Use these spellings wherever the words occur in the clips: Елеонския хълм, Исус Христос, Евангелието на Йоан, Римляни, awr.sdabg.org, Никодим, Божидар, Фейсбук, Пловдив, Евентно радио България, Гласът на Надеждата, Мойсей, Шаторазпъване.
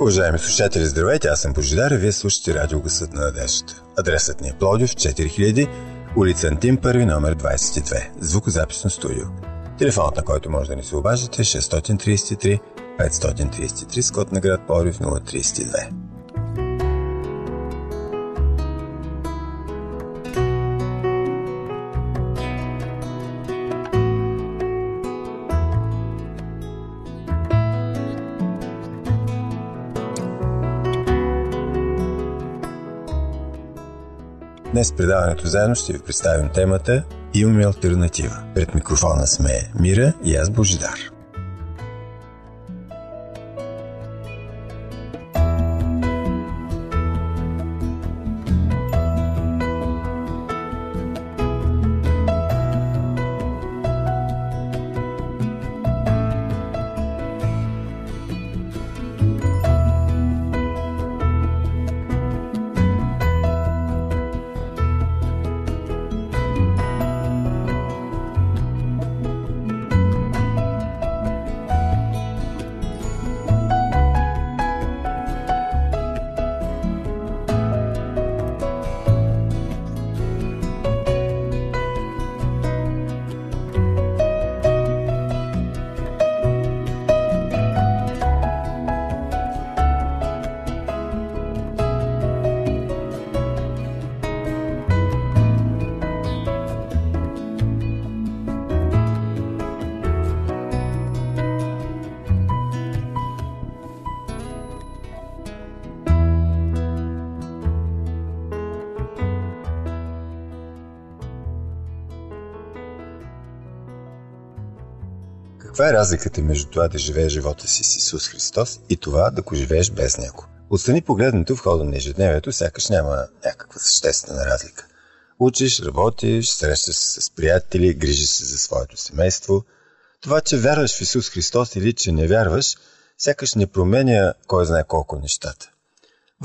Уважаеми слушатели, здравейте, аз съм Божидар и вие слушате радио Гласът на Надеждата. Адресът ни е Пловдив, 4000, улица Антим, 1, номер 22, звукозаписно студио. Телефонът, на който може да ни се обаждате, е 633 533, с код на град Пловдив 032. Днес предаването заедно ще ви представим темата «Имаме алтернатива». Пред микрофона сме Мира и аз Божидар. Каква е разликата между това да живееш живота си с Исус Христос и това да го живееш без Него? Отстрани погледнато в хода на ежедневието, сякаш няма някаква съществена разлика. Учиш, работиш, срещаш се с приятели, грижиш се за своето семейство. Това, че вярваш в Исус Христос или че не вярваш, сякаш не променя кой знае колко нещата.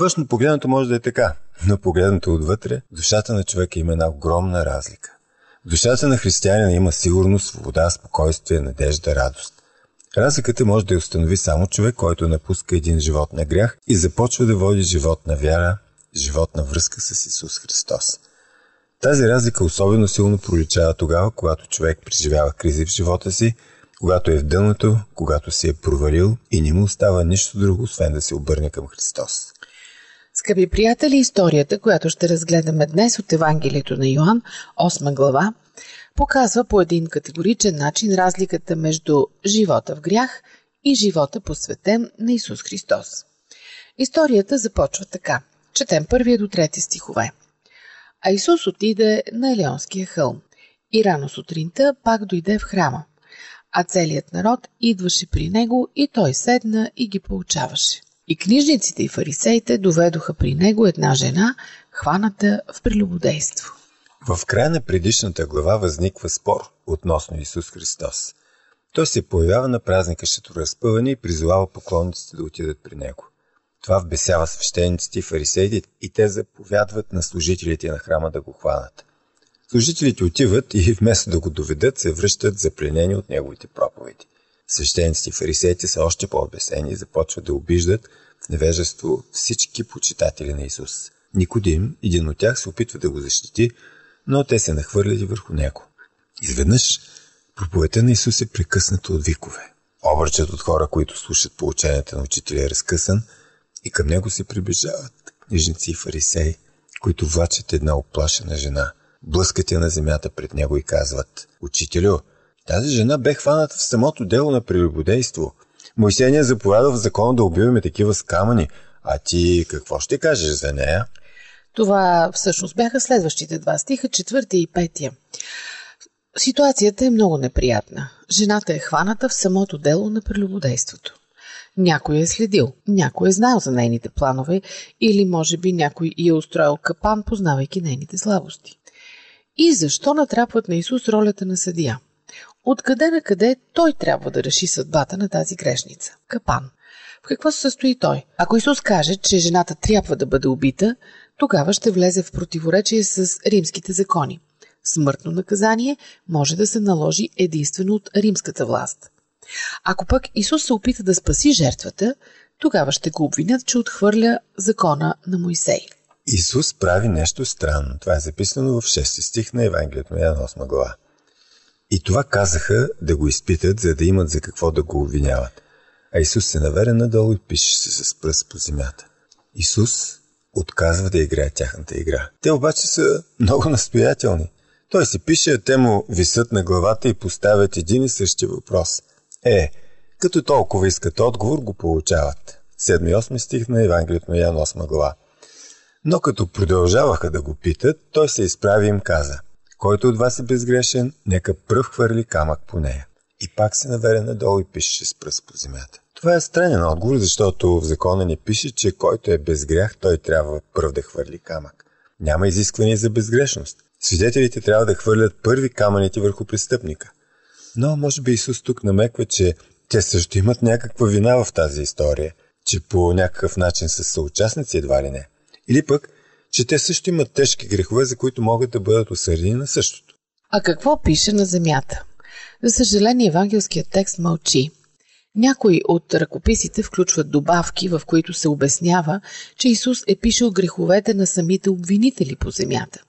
Външно погледнато може да е така, но погледнато отвътре, душата на човека има една огромна разлика. В душата на християнина има сигурност, свобода, спокойствие, надежда, радост. Разликата може да я установи само човек, който напуска един живот на грях и започва да води живот на вяра, живот на връзка с Исус Христос. Тази разлика особено силно проличава тогава, когато човек преживява кризи в живота си, когато е в дъното, когато се е провалил и не му остава нищо друго, освен да се обърне към Христос. Скъпи приятели, историята, която ще разгледаме днес от Евангелието на Йоан, 8 глава, показва по един категоричен начин разликата между живота в грях и живота посветен на Исус Христос. Историята започва така. Четем първия до трети стихове. А Исус отиде на Елеонския хълм и рано сутринта пак дойде в храма, а целият народ идваше при него и той седна и ги поучаваше. И книжниците и фарисеите доведоха при него една жена, хваната в прелюбодейство. В края на предишната глава възниква спор относно Исус Христос. Той се появява на празника Шаторазпъване и призовава поклонниците да отидат при него. Това вбесява свещениците и фарисеите и те заповядват на служителите на храма да го хванат. Служителите отиват и вместо да го доведат, се връщат запленени от неговите проповеди. Свещениците и фарисеите са още по-обесени и започват да обиждат в невежество всички почитатели на Исус. Никодим, един от тях, се опитва да го защити, но те се нахвърляли върху него. Изведнъж проповедта на Исус е прекъсната от викове. Обръчът от хора, които слушат поученията на учителя, е разкъсан и към него се приближават книжници и фарисеи, които влачат една оплашена жена, блъскат я на земята пред него и казват: „Учителю, тази жена бе хваната в самото дело на прелюбодейство. Мойсей ни е заповядал в закона да убиваме такива с камъни. А ти какво ще кажеш за нея?“ Това всъщност бяха следващите два стиха, 4 и 5. Ситуацията е много неприятна. Жената е хваната в самото дело на прелюбодейството. Някой е следил, някой е знаел за нейните планове или може би някой е устроил капан, познавайки нейните слабости. И защо натрапват на Исус ролята на съдия? Откъде на къде той трябва да реши съдбата на тази грешница? Капан. В какво се състои той? Ако Исус каже, че жената трябва да бъде убита, тогава ще влезе в противоречие с римските закони. Смъртно наказание може да се наложи единствено от римската власт. Ако пък Исус се опита да спаси жертвата, тогава ще го обвинят, че отхвърля закона на Мойсей. Исус прави нещо странно. Това е записано в 6 стих на Евангелието на Йоан 8 глава. И това казаха да го изпитат, за да имат за какво да го обвиняват. А Исус се наведе надолу и пише се с пръст по земята. Исус отказва да играе тяхната игра. Те обаче са много настоятелни. Той си пише, а те му висят на главата и поставят един и същи въпрос. Като толкова искат отговор, го получават. 7-8 стих на Евангелието на Йоан 8 глава. Но като продължаваха да го питат, той се изправи и им каза: който от вас е безгрешен, нека пръв хвърли камък по нея. И пак се наведе надолу и пише с пръст по земята. Това е странен отговор, защото в закона не пише, че който е без грях, той трябва пръв да хвърли камък. Няма изискване за безгрешност. Свидетелите трябва да хвърлят първи камъните върху престъпника. Но може би Исус тук намеква, че те също имат някаква вина в тази история, че по някакъв начин са съучастници едва ли не. Или пък, че те също имат тежки грехове, за които могат да бъдат осъдени на същото. А какво пише на земята? За съжаление, евангелският текст мълчи. Някои от ръкописите включват добавки, в които се обяснява, че Исус е пишел греховете на самите обвинители по земята.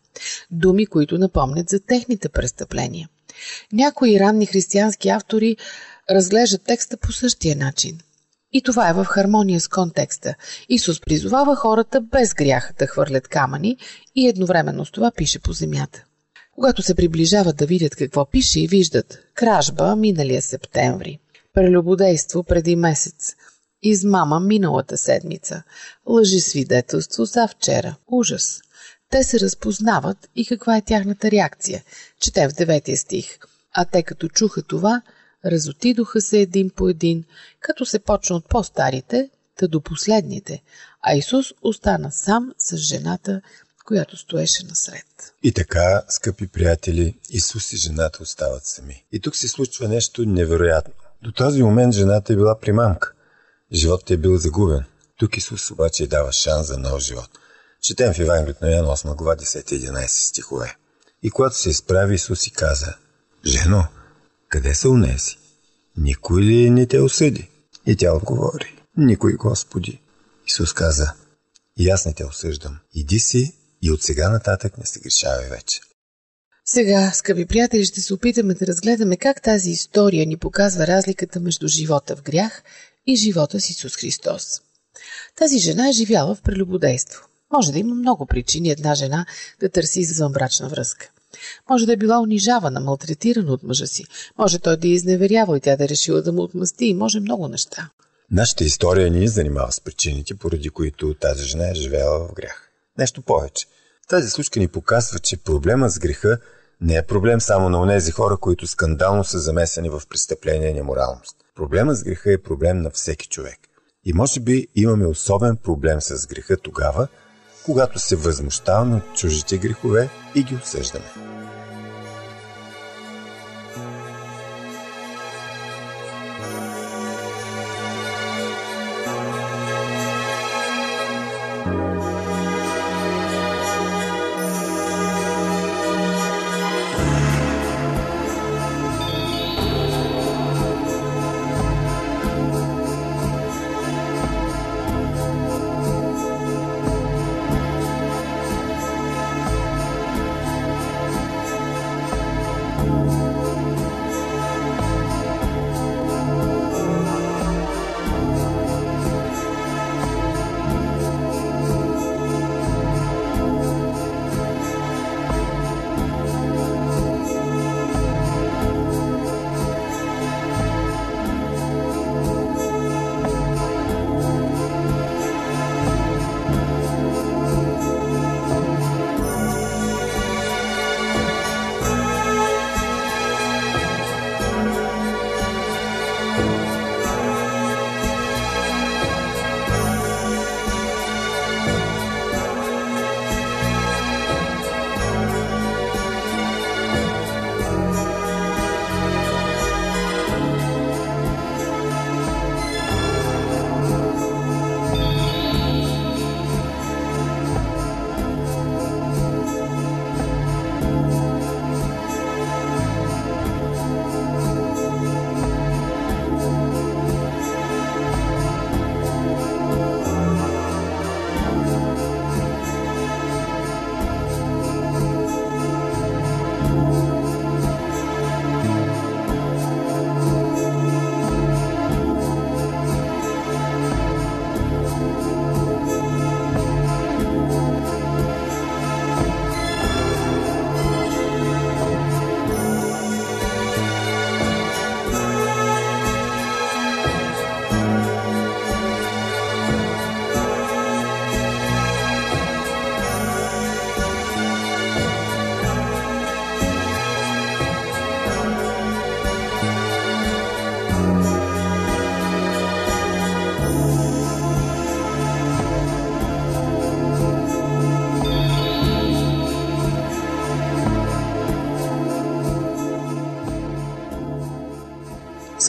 Думи, които напомнят за техните престъпления. Някои ранни християнски автори разглеждат текста по същия начин. И това е в хармония с контекста. Исус призовава хората без грях да хвърлят камъни и едновременно с това пише по земята. Когато се приближават да видят какво пише и виждат кражба миналия септември, прелюбодейство преди месец, измама миналата седмица, лъжесвидетелство за вчера, ужас. Те се разпознават и каква е тяхната реакция. Четем в 9 стих. А те като чуха това, разотидоха се един по един, като се почна от по-старите, та до последните, а Исус остана сам с жената, която стоеше насред. И така, скъпи приятели, Исус и жената остават сами. И тук се случва нещо невероятно. До този момент жената е била примамка. Животът е бил загубен. Тук Исус обаче дава шанс за нов живот. Четем в Евангелието на Йоан 8 глава 10-11 стихове. И когато се изправи, Исус и каза: жено, къде са унеси? Никой ли не те осъди? И тя отговори: никой, Господи. Исус каза: и аз не те осъждам. Иди си и от сега нататък не се грешавай вече. Сега, скъпи приятели, ще се опитаме да разгледаме как тази история ни показва разликата между живота в грях и живота с Исус Христос. Тази жена е живяла в прелюбодейство. Може да има много причини една жена да търси извънбрачна връзка. Може да е била унижавана, малтретирана от мъжа си. Може той да я изневерява и тя да решила да му отмъсти, и може много неща. Нашата история ни занимава с причините, поради които тази жена е живеела в грях. Нещо повече. Тази случка ни показва, че проблема с греха не е проблем само на онези хора, които скандално са замесени в престъпление и неморалност. Проблема с греха е проблем на всеки човек. И може би имаме особен проблем с греха тогава, когато се възмущаваме от чужите грехове и ги осъждаме.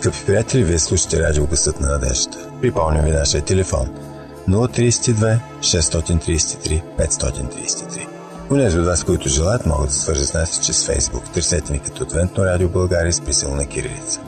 Скъпи приятели, вие слушате радио Гласът на Надеждата. Припомням ви нашия телефон 032-633-533. Унези от вас, които желаят, могат да свържат с нас чрез Фейсбук. Търсете ни като Евентно радио България с писална кирилица.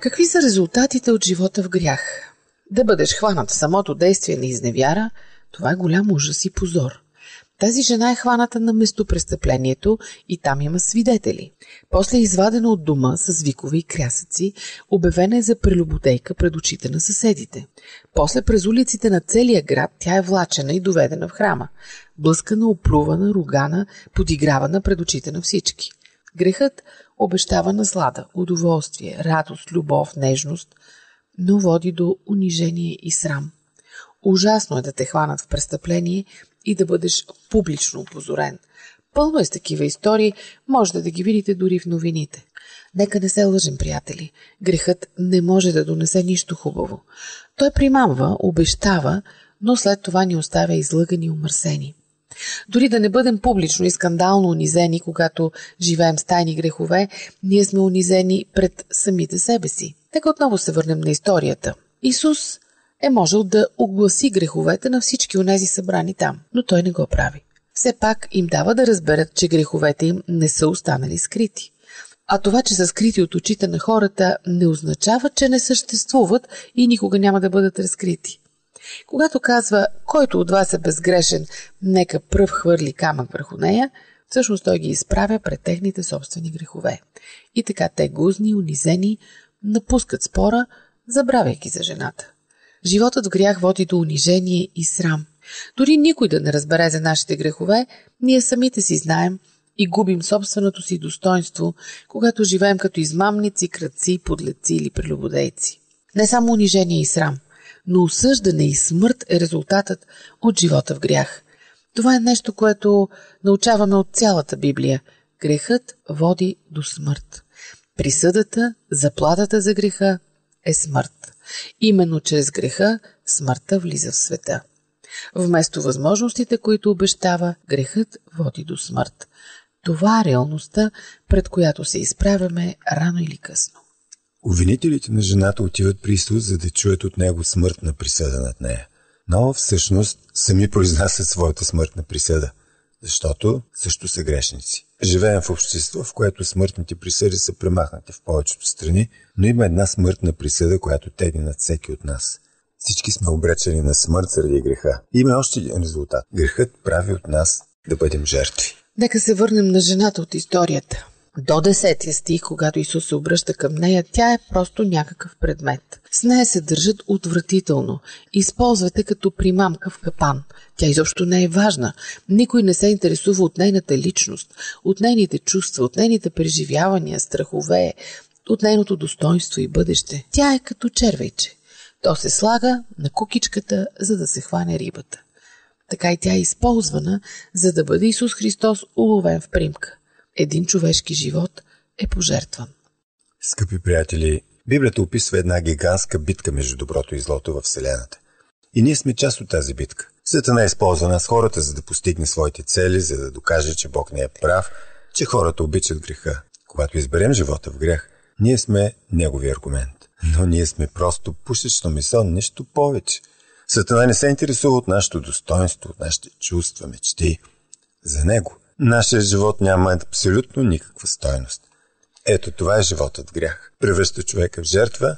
Какви са резултатите от живота в грях? Да бъдеш хванат в самото действие на изневяра, това е голям ужас и позор. Тази жена е хваната на местопрестъплението и там има свидетели. После е извадена от дома с викове и крясъци, обявена е за прелюбодейка пред очите на съседите. После през улиците на целия град тя е влачена и доведена в храма. Блъскана, оплювана, ругана, подигравана пред очите на всички. Грехът обещава наслада, удоволствие, радост, любов, нежност, но води до унижение и срам. Ужасно е да те хванат в престъпление и да бъдеш публично опозорен. Пълно е с такива истории, може да ги видите дори в новините. Нека не се лъжим, приятели. Грехът не може да донесе нищо хубаво. Той примамва, обещава, но след това ни оставя излъгани и умърсени. Дори да не бъдем публично и скандално унизени, когато живеем с тайни грехове, ние сме унизени пред самите себе си. Нека отново се върнем на историята. Исус е можел да огласи греховете на всички онези събрани там, но той не го прави. Все пак им дава да разберат, че греховете им не са останали скрити. А това, че са скрити от очите на хората, не означава, че не съществуват и никога няма да бъдат разкрити. Когато казва, който от вас е безгрешен, нека пръв хвърли камък върху нея, всъщност той ги изправя пред техните собствени грехове. И така те, гузни, унизени, напускат спора, забравяйки за жената. Животът в грях води до унижение и срам. Дори никой да не разбере за нашите грехове, ние самите си знаем и губим собственото си достоинство, когато живеем като измамници, крадци, подлеци или прелюбодейци. Не само унижение и срам, но осъждане и смърт е резултатът от живота в грях. Това е нещо, което научаваме от цялата Библия. Грехът води до смърт. Присъдата, заплатата за греха е смърт. Именно чрез греха смъртта влиза в света. Вместо възможностите, които обещава, грехът води до смърт. Това е реалността, пред която се изправяме рано или късно. Обвинителите на жената отиват при Исус, за да чуят от него смъртна присъда над нея. Но всъщност сами произнасят своята смъртна присъда, защото също са грешници. Живеем в общество, в което смъртните присъди са премахнати в повечето страни, но има една смъртна присъда, която тегне над всеки от нас. Всички сме обречени на смърт заради греха. Има още един резултат. Грехът прави от нас да бъдем жертви. Нека се върнем на жената от историята. До 10 стих, когато Исус се обръща към нея, тя е просто някакъв предмет. С нея се държат отвратително. Използвате като примамка в капан. Тя изобщо не е важна. Никой не се интересува от нейната личност, от нейните чувства, от нейните преживявания, страхове, от нейното достоинство и бъдеще. Тя е като червейче. То се слага на кукичката, за да се хване рибата. Така и тя е използвана, за да бъде Исус Христос уловен в примка. Един човешки живот е пожертван. Скъпи приятели, Библията описва една гигантска битка между доброто и злото във Вселената. И ние сме част от тази битка. Сатана е използвана с хората, за да постигне своите цели, за да докаже, че Бог не е прав, че хората обичат греха. Когато изберем живота в грех, ние сме негови аргумент. Но ние сме просто пушечно мисъл, нищо повече. Сатана не се интересува от нашето достоинство, от нашите чувства, мечти. За него нашият живот няма абсолютно никаква стойност. Ето това е животът в грях. Превръща човека в жертва,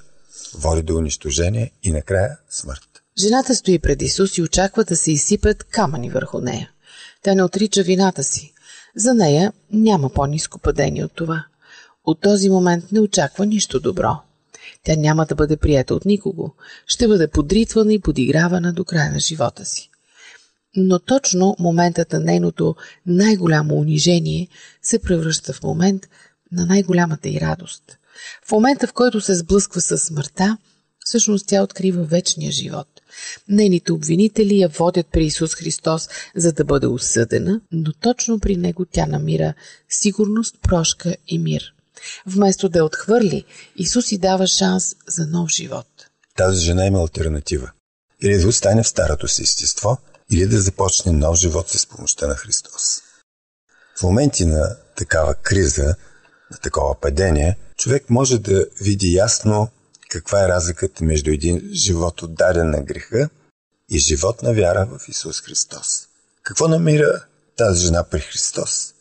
води до унищожение и накрая смърт. Жената стои пред Исус и очаква да се изсипят камъни върху нея. Тя не отрича вината си. За нея няма по-ниско падение от това. От този момент не очаква нищо добро. Тя няма да бъде приета от никого. Ще бъде подритвана и подигравана до края на живота си. Но точно моментът на нейното най-голямо унижение се превръща в момент на най-голямата й радост. В момента, в който се сблъсква със смъртта, всъщност тя открива вечния живот. Нейните обвинители я водят при Исус Христос, за да бъде осъдена, но точно при него тя намира сигурност, прошка и мир. Вместо да я отхвърли, Исус ѝ дава шанс за нов живот. Тази жена има алтернатива. Или да остане в старото си естество, или да започне нов живот с помощта на Христос. В моменти на такава криза, на такова падение, човек може да види ясно каква е разликата между един живот отдаден на греха и живот на вяра в Исус Христос. Какво намира тази жена при Христос?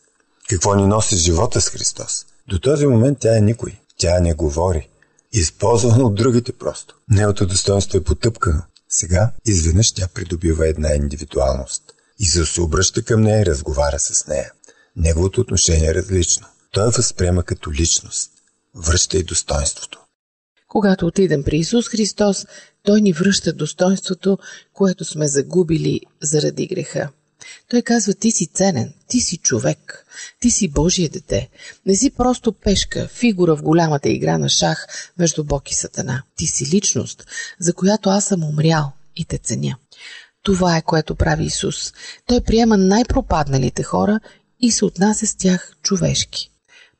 Какво ни носи живота с Христос? До този момент тя е никой. Тя не говори. Използвана от другите просто. Нейното достоинство е потъпкано. Сега изведнъж тя придобива една индивидуалност. Исус се обръща към нея и разговаря с нея. Неговото отношение е различно. Той възприема като личност. Връща и достоинството. Когато отидем при Исус Христос, Той ни връща достоинството, което сме загубили заради греха. Той казва, ти си ценен, ти си човек, ти си Божие дете. Не си просто пешка, фигура в голямата игра на шах между Бог и Сатана. Ти си личност, за която аз съм умрял и те ценя. Това е, което прави Исус. Той приема най-пропадналите хора и се отнася с тях човешки.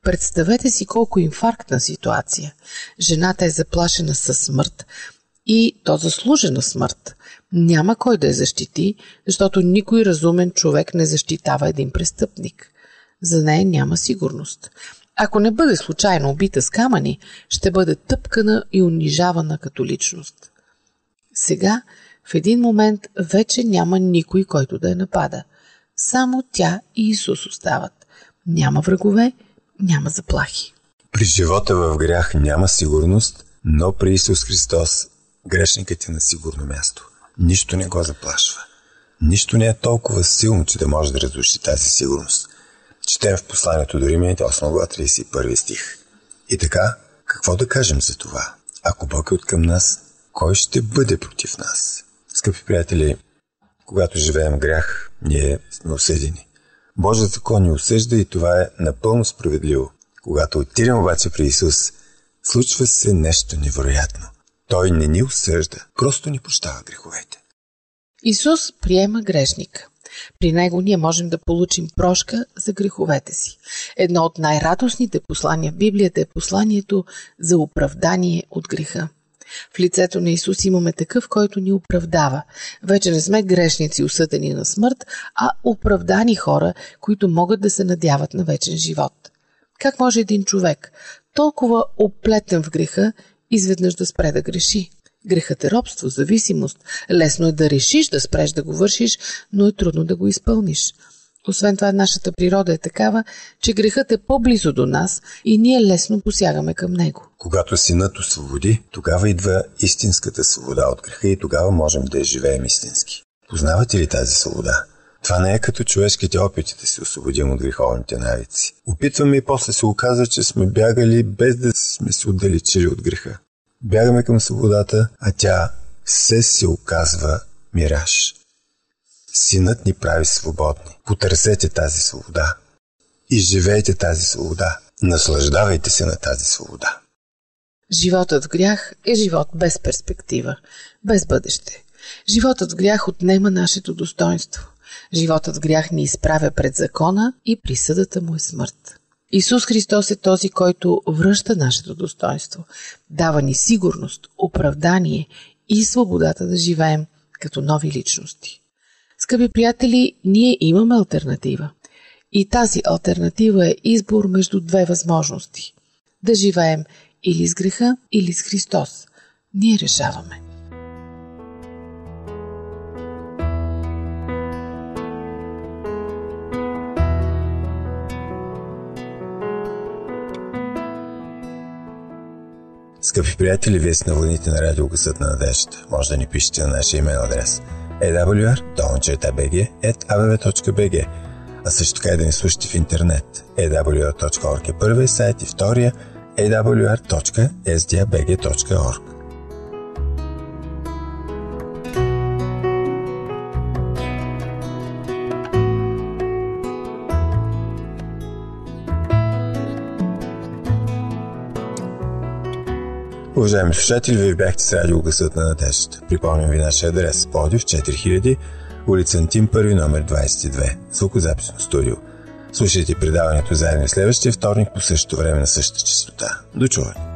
Представете си колко инфарктна ситуация. Жената е заплашена със смърт и то заслужена смърт. Няма кой да я защити, защото никой разумен човек не защитава един престъпник. За нея няма сигурност. Ако не бъде случайно убита с камъни, ще бъде тъпкана и унижавана като личност. Сега, в един момент, вече няма никой, който да я напада. Само тя и Исус остават. Няма врагове, няма заплахи. При живота в грях няма сигурност, но при Исус Христос грешникът е на сигурно място. Нищо не го заплашва. Нищо не е толкова силно, че да може да разруши тази сигурност. Четем в посланието до Римляни 8 глава 31 стих. И така, какво да кажем за това? Ако Бог е откъм нас, кой ще бъде против нас? Скъпи приятели, когато живеем грях, ние сме осъдени. Божият закон ни осъжда и това е напълно справедливо. Когато отидем обаче при Исус, случва се нещо невероятно. Той не ни осъжда, просто ни прощава греховете. Исус приема грешника. При него ние можем да получим прошка за греховете си. Едно от най-радостните послания в Библията е посланието за оправдание от греха. В лицето на Исус имаме такъв, който ни оправдава. Вече не сме грешници, осъдени на смърт, а оправдани хора, които могат да се надяват на вечен живот. Как може един човек, толкова оплетен в греха, изведнъж да спре да греши? Грехът е робство, зависимост. Лесно е да решиш да спреш да го вършиш, но е трудно да го изпълниш. Освен това, нашата природа е такава, че грехът е по-близо до нас и ние лесно посягаме към него. Когато Синът освободи, тогава идва истинската свобода от греха и тогава можем да я живеем истински. Познавате ли тази свобода? Това не е като човешките опити да се освободим от греховните навици. Опитваме и после се оказва, че сме бягали без да сме се отдалечили от греха. Бягаме към свободата, а тя се оказва мираж. Синът ни прави свободни. Потърсете тази свобода. Изживейте тази свобода. Наслаждавайте се на тази свобода. Животът в грях е живот без перспектива, без бъдеще. Животът в грях отнема нашето достоинство. Животът в грях ни изправя пред закона и присъдата му е смърт. Исус Христос е този, който връща нашето достоинство, дава ни сигурност, оправдание и свободата да живеем като нови личности. Скъпи приятели, ние имаме алтернатива. И тази алтернатива е избор между две възможности. Да живеем или с греха, или с Христос. Ние решаваме. Скъпи приятели, вие сте на вълните на радио Гласът на надеждата. Може да ни пишете на нашия имейл адрес awr.sdabg.org, а също така и да ни слушате в интернет. awr.org е първия сайт и втория awr.sdabg.org. Уважаеми слушатели, вие бяхте с радио Гласът на надеждата. Припомням ви нашия адрес: Пловдив, 4000, улица Антим, 1, номер 22, звукозаписно студио. Слушайте предаването заедно следващия вторник по същото време на същата честота. До чуване!